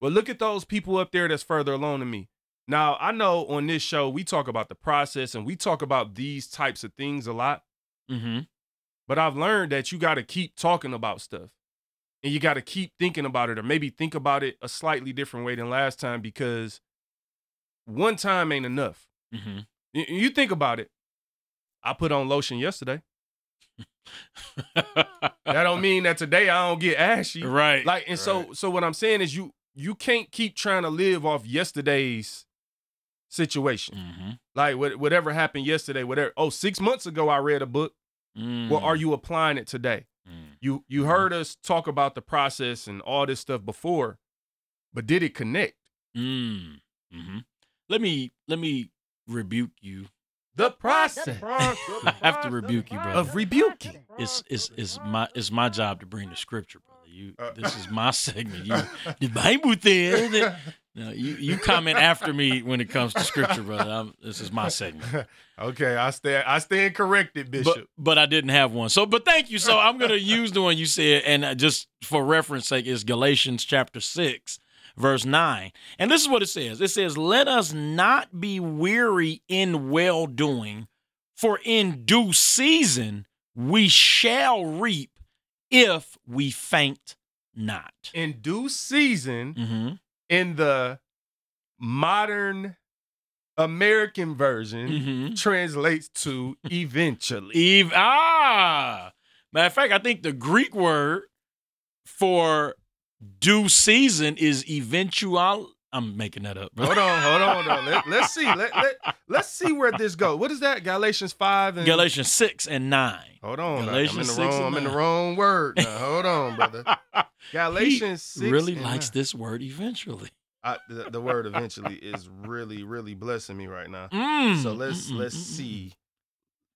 well, look at those people up there that's further along than me. Now, I know on this show, we talk about the process and we talk about these types of things a lot. Mm-hmm. But I've learned that you got to keep talking about stuff and you got to keep thinking about it, or maybe think about it a slightly different way than last time, because one time ain't enough. Mm-hmm. You think about it. I put on lotion yesterday. That don't mean that today I don't get ashy. Right. Like, and right. so, so what I'm saying is you, you can't keep trying to live off yesterday's situation. Mm-hmm. Like what, whatever happened yesterday, whatever. Oh, six months ago, I read a book. Mm. Well, are you applying it today? Mm. You, you heard us talk about the process and all this stuff before, but did it connect? Mm. Mm-hmm. Let me let me rebuke you. The process. The process. I have to rebuke you, brother. Of rebuking. It's it's it's my it's my job to bring the scripture, brother. You uh, this is my segment. You the Bible there. No, you, you comment after me when it comes to scripture, brother. I'm, this is my segment. Okay, I stand I stand corrected, Bishop. But, but I didn't have one. So, but thank you. So I'm gonna use the one you said, and just for reference sake, is Galatians chapter six. Verse nine. And this is what it says. It says, let us not be weary in well-doing, for in due season we shall reap if we faint not. In due season, mm-hmm. in the modern American version, mm-hmm. translates to eventually. Eve- ah! Matter of fact, I think the Greek word for due season is eventual. I'm making that up. Hold on, hold on, hold on. Let, let's see. Let, let, let's see where this goes. What is that? Galatians five and... Galatians six and nine. Hold on. Galatians I'm, in the, wrong, I'm in the wrong word. Now, hold on, brother. Galatians he six really and likes nine. This word eventually. I, the, the word eventually is really, really blessing me right now. Mm, so let's, mm, let's mm, see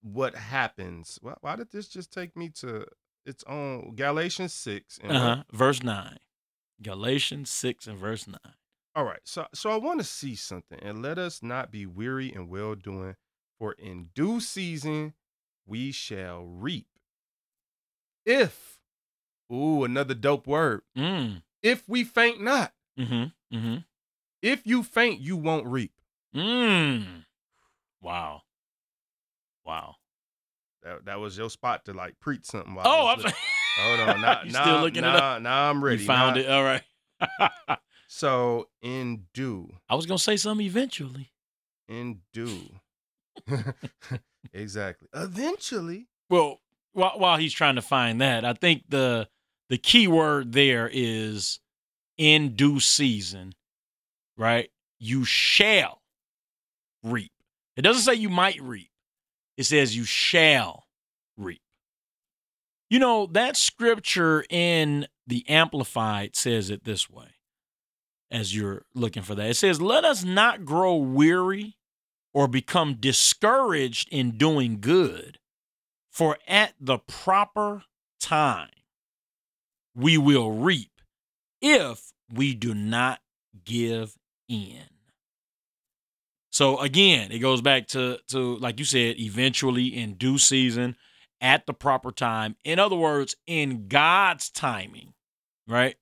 mm. what happens. Why, why did this just take me to its own? Galatians six and uh-huh. verse nine. Galatians six and verse nine. All right. So so I want to see something. And let us not be weary in well-doing, for in due season we shall reap. If, ooh, another dope word. Mm. If we faint not. Mm-hmm. Mm-hmm. If you faint, you won't reap. Mm. Wow. Wow. That, that was your spot to like preach something. While oh, I'm sorry. Hold on. Now, you now, still looking now, it up? Now I'm ready. You found now, it. All right. So, in due. I was going to say something eventually. In due. Exactly. Eventually. Well, while, while he's trying to find that, I think the the key word there is in due season, right? You shall reap. It doesn't say you might reap. It says you shall reap. You know, that scripture in the Amplified says it this way, as you're looking for that. It says, let us not grow weary or become discouraged in doing good, for at the proper time we will reap if we do not give in. So again, it goes back to, to, like you said, eventually, in due season, at the proper time. In other words, in God's timing, right?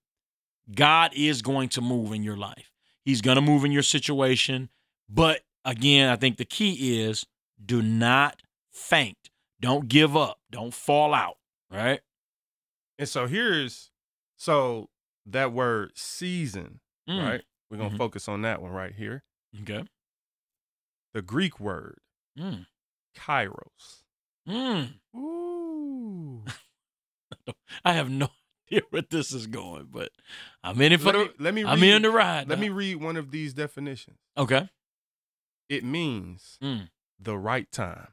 God is going to move in your life. He's going to move in your situation. But again, I think the key is do not faint. Don't give up. Don't fall out. Right. And so here's so that word season, mm. right? We're going to mm-hmm. focus on that one right here. Okay. The Greek word, mm. kairos. Mm. Ooh. I have no idea where this is going, but I'm in it for let the, me, let me I'm read, in the ride. Let now. me read one of these definitions. Okay. It means mm. the right time.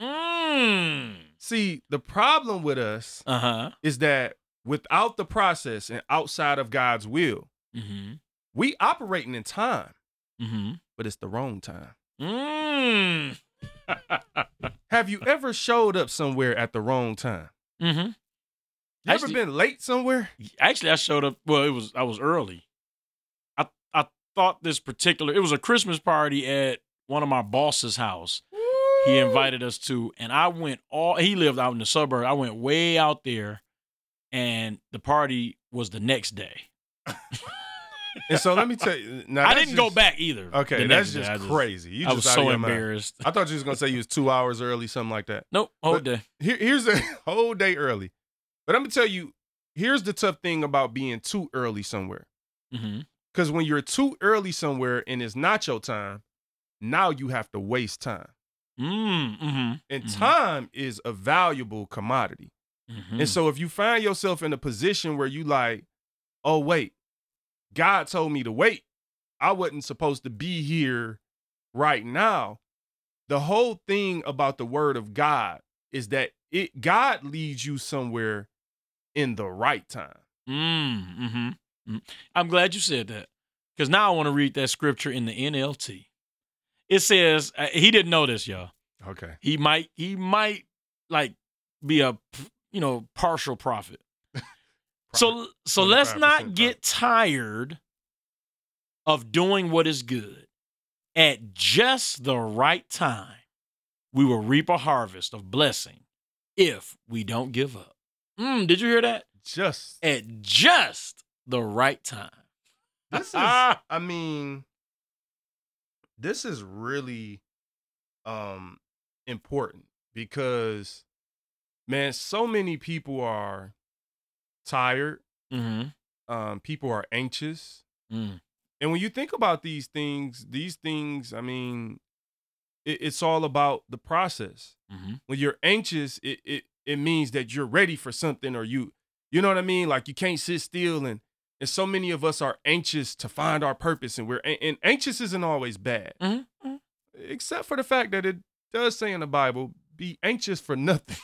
Mm. See, the problem with us uh-huh. is that without the process and outside of God's will, mm-hmm. we operating in time, mm-hmm. but it's the wrong time. Mm. Have you ever showed up somewhere at the wrong time? Mm-hmm. You actually, ever been late somewhere? Actually, I showed up. Well, it was I was early. I I thought this particular it was a Christmas party at one of my boss's house. Woo! He invited us to, and I went all. He lived out in the suburb. I went way out there, and the party was the next day. And so let me tell you, now I didn't just, go back either. Okay, that's just, just crazy. You I just was out so of your embarrassed. Mind. I thought you was gonna say you was two hours early, something like that. Nope, whole but day. Here, here's a whole day early. But I'm gonna tell you, here's the tough thing about being too early somewhere. Because mm-hmm. when you're too early somewhere and it's not your time, now you have to waste time. Mm-hmm. And mm-hmm. time is a valuable commodity. Mm-hmm. And so if you find yourself in a position where you like, oh wait. God told me to wait. I wasn't supposed to be here right now. The whole thing about the word of God is that it God leads you somewhere in the right time. Mm, mm-hmm. Mm-hmm. I'm glad you said that, because now I want to read that scripture in the N L T. It says, uh, he didn't know this, y'all. Okay. He might, he might like be a, you know, partial prophet. So so let's not get tired of doing what is good. At just the right time, we will reap a harvest of blessing if we don't give up. Mm, did you hear that? Just. At just the right time. This is, I mean, this is really um, important because, man, so many people are tired. Mm-hmm. Um, people are anxious. Mm. And when you think about these things, these things, I mean, it, it's all about the process. Mm-hmm. When you're anxious, it, it it means that you're ready for something or you, you know what I mean? Like you can't sit still. And, and so many of us are anxious to find our purpose, and we're and anxious isn't always bad, mm-hmm. Mm-hmm. except for the fact that it does say in the Bible, be anxious for nothing.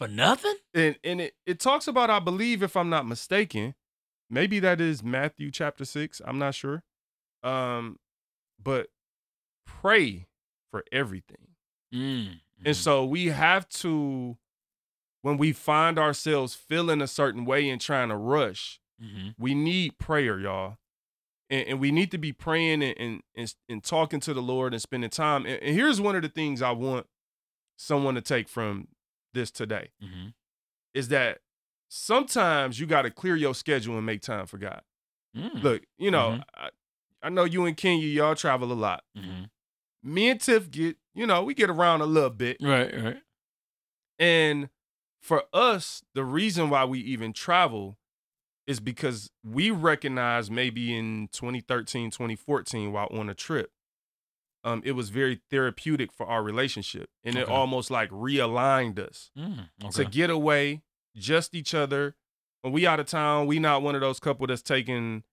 For nothing? And and it, it talks about, I believe, if I'm not mistaken, maybe that is Matthew chapter six. I'm not sure. Um, but pray for everything. Mm-hmm. And so we have to, when we find ourselves feeling a certain way and trying to rush, mm-hmm. we need prayer, y'all. And, and we need to be praying and, and, and, and talking to the Lord and spending time. And, and here's one of the things I want someone to take from this today, mm-hmm. is that sometimes you got to clear your schedule and make time for God. Mm. Look, you know, mm-hmm. I, I know you and Kenya, y'all travel a lot. Mm-hmm. Me and Tiff get, you know, we get around a little bit. Right, right. And for us, the reason why we even travel is because we recognize maybe in twenty thirteen, twenty fourteen, while on a trip, Um, it was very therapeutic for our relationship, and okay. it almost like realigned us mm, okay. to get away, just each other. When we out of town, we not one of those couple that's taking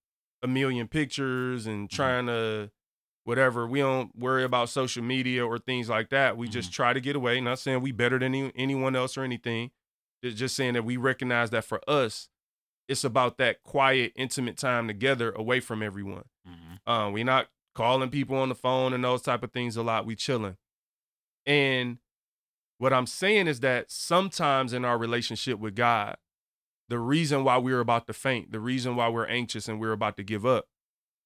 a million pictures and trying mm-hmm. to whatever. We don't worry about social media or things like that. We mm-hmm. just try to get away. Not saying we better than any, anyone else or anything. It's just saying that we recognize that for us, it's about that quiet, intimate time together away from everyone. Mm-hmm. Uh, we're not calling people on the phone and those type of things a lot. We chilling. And what I'm saying is that sometimes in our relationship with God, the reason why we're about to faint, the reason why we're anxious and we're about to give up,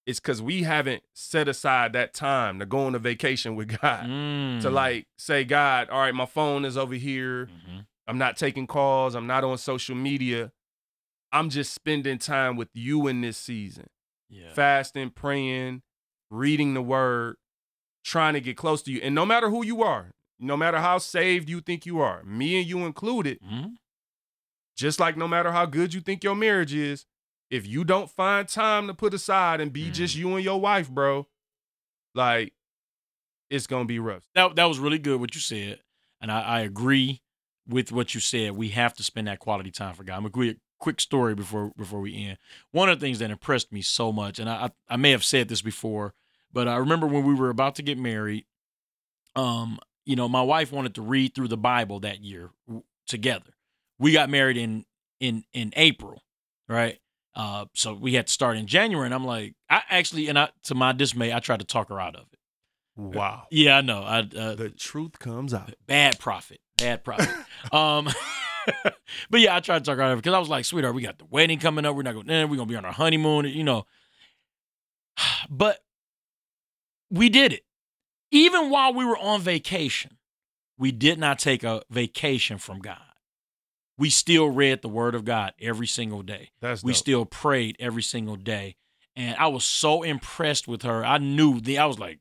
is because we haven't set aside that time to go on a vacation with God. Mm. To like say, God, all right, my phone is over here. Mm-hmm. I'm not taking calls. I'm not on social media. I'm just spending time with you in this season. Yeah. Fasting, praying, reading the word, trying to get close to you. And no matter who you are, no matter how saved you think you are, me and you included, mm-hmm. just like no matter how good you think your marriage is, if you don't find time to put aside and be mm-hmm. just you and your wife, bro, like, it's going to be rough. That, that was really good what you said. And I, I agree with what you said. We have to spend that quality time for God. I'm agree. Quick story before before we end. One of the things that impressed me so much, and I I may have said this before, but I remember when we were about to get married, um, you know, my wife wanted to read through the Bible that year together. We got married in in in April, right? Uh, so we had to start in January, and I'm like, I actually, and I to my dismay, I tried to talk her out of it. Wow. Yeah, I know. I, uh, the truth comes out. Bad prophet. Bad prophet. um. But yeah, I tried to talk about it because I was like, sweetheart, we got the wedding coming up. We're not going to, we're going to be on our honeymoon, you know. But we did it. Even while we were on vacation, we did not take a vacation from God. We still read the Word of God every single day. That's we dope. Still prayed every single day. And I was so impressed with her. I knew the, I was like,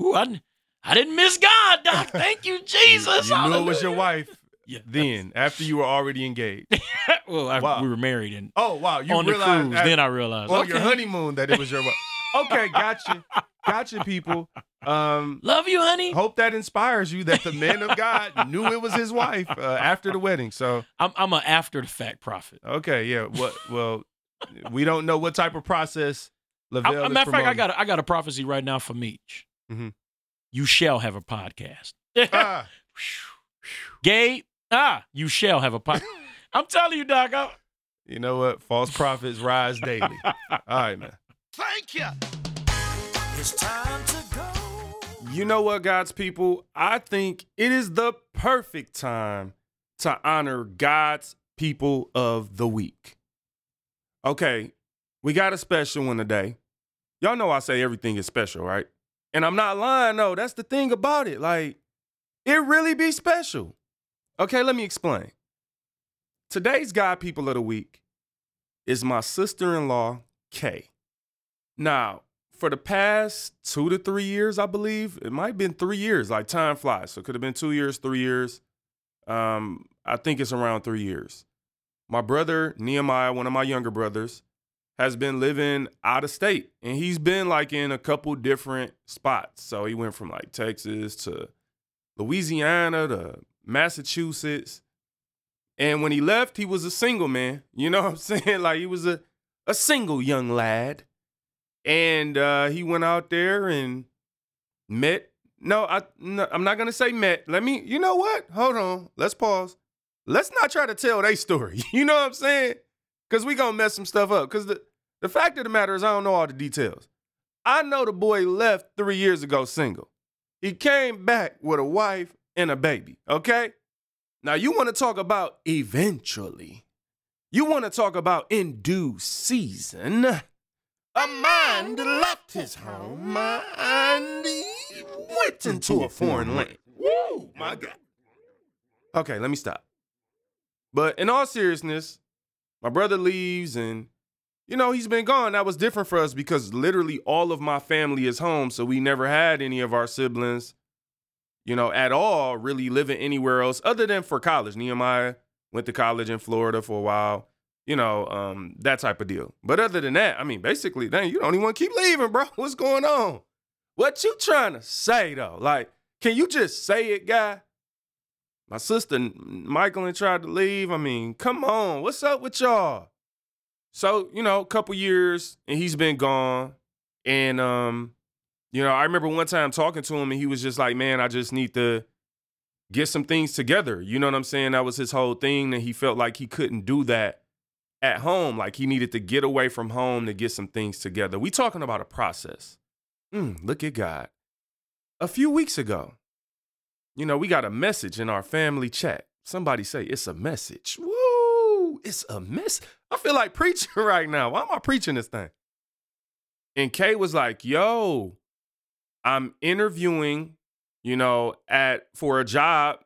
ooh, I, I didn't miss God, Doc. Thank you, Jesus. You, you knew it was your wife. Yeah, then, after you were already engaged. well, I, wow. we were married. And oh, wow. You on realized, the cruise, after, then I realized. On okay. your honeymoon that it was your wife. Okay, gotcha. Gotcha, people. Um, Love you, honey. Hope that inspires you that the man of God knew it was his wife uh, after the wedding. So I'm I'm an after-the-fact prophet. Okay, yeah. Well, well, we don't know what type of process Lavell is. As a matter of fact, I got a, I got a prophecy right now for Meech. Mm-hmm. You shall have a podcast. ah. Gabe. Ah, you shall have a podcast. I'm telling you, Doc. I... You know what? False prophets rise daily. All right, man. Thank you. It's time to go. You know what, God's people? I think it is the perfect time to honor God's people of the week. Okay, we got a special one today. Y'all know I say everything is special, right? And I'm not lying, though. That's the thing about it. Like, it really be special. Okay, let me explain. Today's God People of the Week is my sister-in-law, Kay. Now, for the past two to three years, I believe, it might have been three years, like time flies. So it could have been two years, three years. Um, I think it's around three years. My brother, Nehemiah, one of my younger brothers, has been living out of state. And he's been like in a couple different spots. So he went from like Texas to Louisiana to Massachusetts. And when he left, he was a single man. You know what I'm saying? Like, he was a, a single young lad. And uh, he went out there and met. No, I, no I'm not going to say met. Let me, you know what? Hold on. Let's pause. Let's not try to tell their story. You know what I'm saying? Because we going to mess some stuff up. Because the, the fact of the matter is I don't know all the details. I know the boy left three years ago single. He came back with a wife and a baby, okay? Now, you want to talk about eventually. You want to talk about in due season. A mind left his home and he went into a foreign land. Woo, my God. Okay, let me stop. But in all seriousness, my brother leaves and, you know, he's been gone. That was different for us because literally all of my family is home, so we never had any of our siblings, you know, at all really living anywhere else other than for college. Nehemiah went to college in Florida for a while, you know, um, that type of deal. But other than that, I mean, basically, dang, you don't even want to keep leaving, bro. What's going on? What you trying to say, though? Like, can you just say it, guy? My sister, Michaelin, tried to leave. I mean, come on. What's up with y'all? So, you know, a couple years and he's been gone. And, um, you know, I remember one time talking to him and he was just like, man, I just need to get some things together. You know what I'm saying? That was his whole thing. And he felt like he couldn't do that at home. Like he needed to get away from home to get some things together. We talking about a process. Mm, look at God. A few weeks ago, you know, we got a message in our family chat. Somebody say, it's a message. Woo, it's a message. I feel like preaching right now. Why am I preaching this thing? And Kay was like, yo, I'm interviewing, you know, at for a job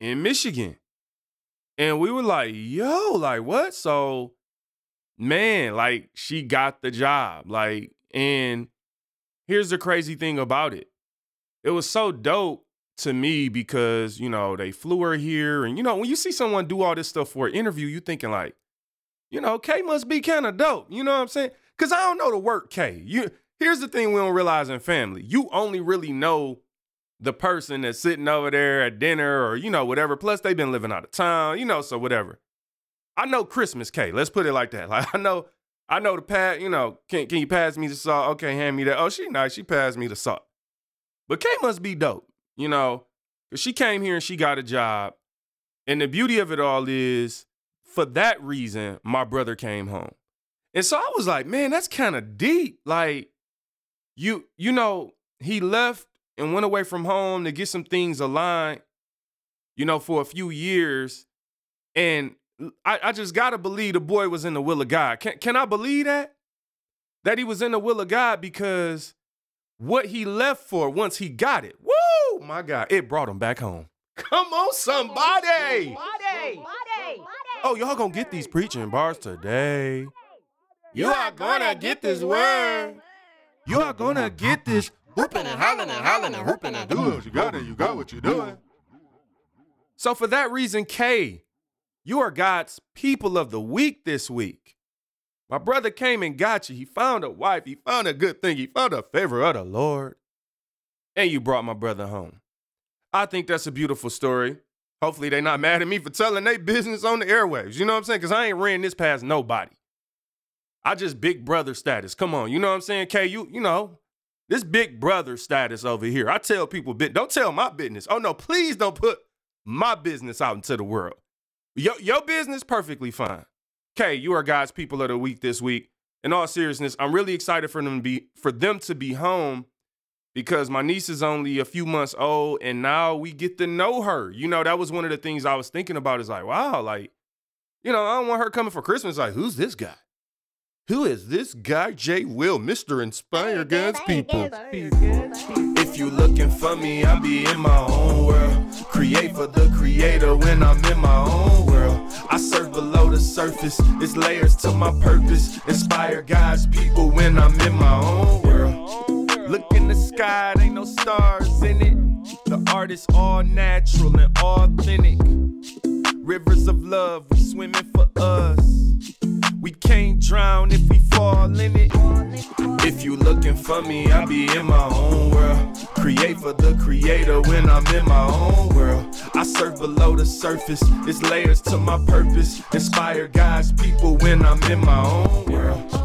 in Michigan. And we were like, yo, like what? So man, like, she got the job. Like, and here's the crazy thing about it. It was so dope to me because, you know, they flew her here. And, you know, when you see someone do all this stuff for an interview, you thinking like, you know, Kay must be kind of dope. You know what I'm saying? Because I don't know the work, Kay. You, here's the thing we don't realize in family. You only really know the person that's sitting over there at dinner or, you know, whatever. Plus, they've been living out of town, you know, so whatever. I know Christmas, Kay. Let's put it like that. Like, I know I know the pad, you know, can, can you pass me the salt? Okay, hand me that. Oh, she nice. She passed me the salt. But Kay must be dope, you know, because she came here and she got a job. And the beauty of it all is, for that reason, my brother came home. And so I was like, man, that's kind of deep. Like, you, you know, he left and went away from home to get some things aligned, you know, for a few years. And I, I just got to believe the boy was in the will of God. Can, can I believe that? That he was in the will of God, because what he left for once he got it, woo, my God, it brought him back home. Come on, somebody. somebody. Oh, y'all gonna get these preaching bars today. You are gonna get this word. You are gonna get this whooping and hollering and hollering and whooping and doing what you got and you got what you're doing. So for that reason, Kay, you are God's people of the week this week. My brother came and got you. He found a wife. He found a good thing. He found a favor of the Lord. And you brought my brother home. I think that's a beautiful story. Hopefully they're not mad at me for telling their business on the airwaves. You know what I'm saying? Because I ain't ran this past nobody. I just big brother status. Come on. You know what I'm saying, Kay? You, you know, this big brother status over here. I tell people, don't tell my business. Oh, no, please don't put my business out into the world. Your, your business, perfectly fine. Kay, you are God's people of the week this week. In all seriousness, I'm really excited for them to be, for them to be home, because my niece is only a few months old and now we get to know her. You know, that was one of the things I was thinking about, is like, wow, like, you know, I don't want her coming for Christmas like, who's this guy? Who is this guy, Jay Will, Mister Inspire God's People? If you looking for me, I be in my own world. Create for the creator when I'm in my own world. I serve below the surface, it's layers to my purpose. Inspire God's people when I'm in my own world. Look in the sky, there ain't no stars in it. The art is all natural and authentic. Rivers of love, we swimming for us. We can't drown if we fall in it. If you looking for me, I be in my own world. Create for the creator when I'm in my own world. I serve below the surface, it's layers to my purpose. Inspire God's people when I'm in my own world.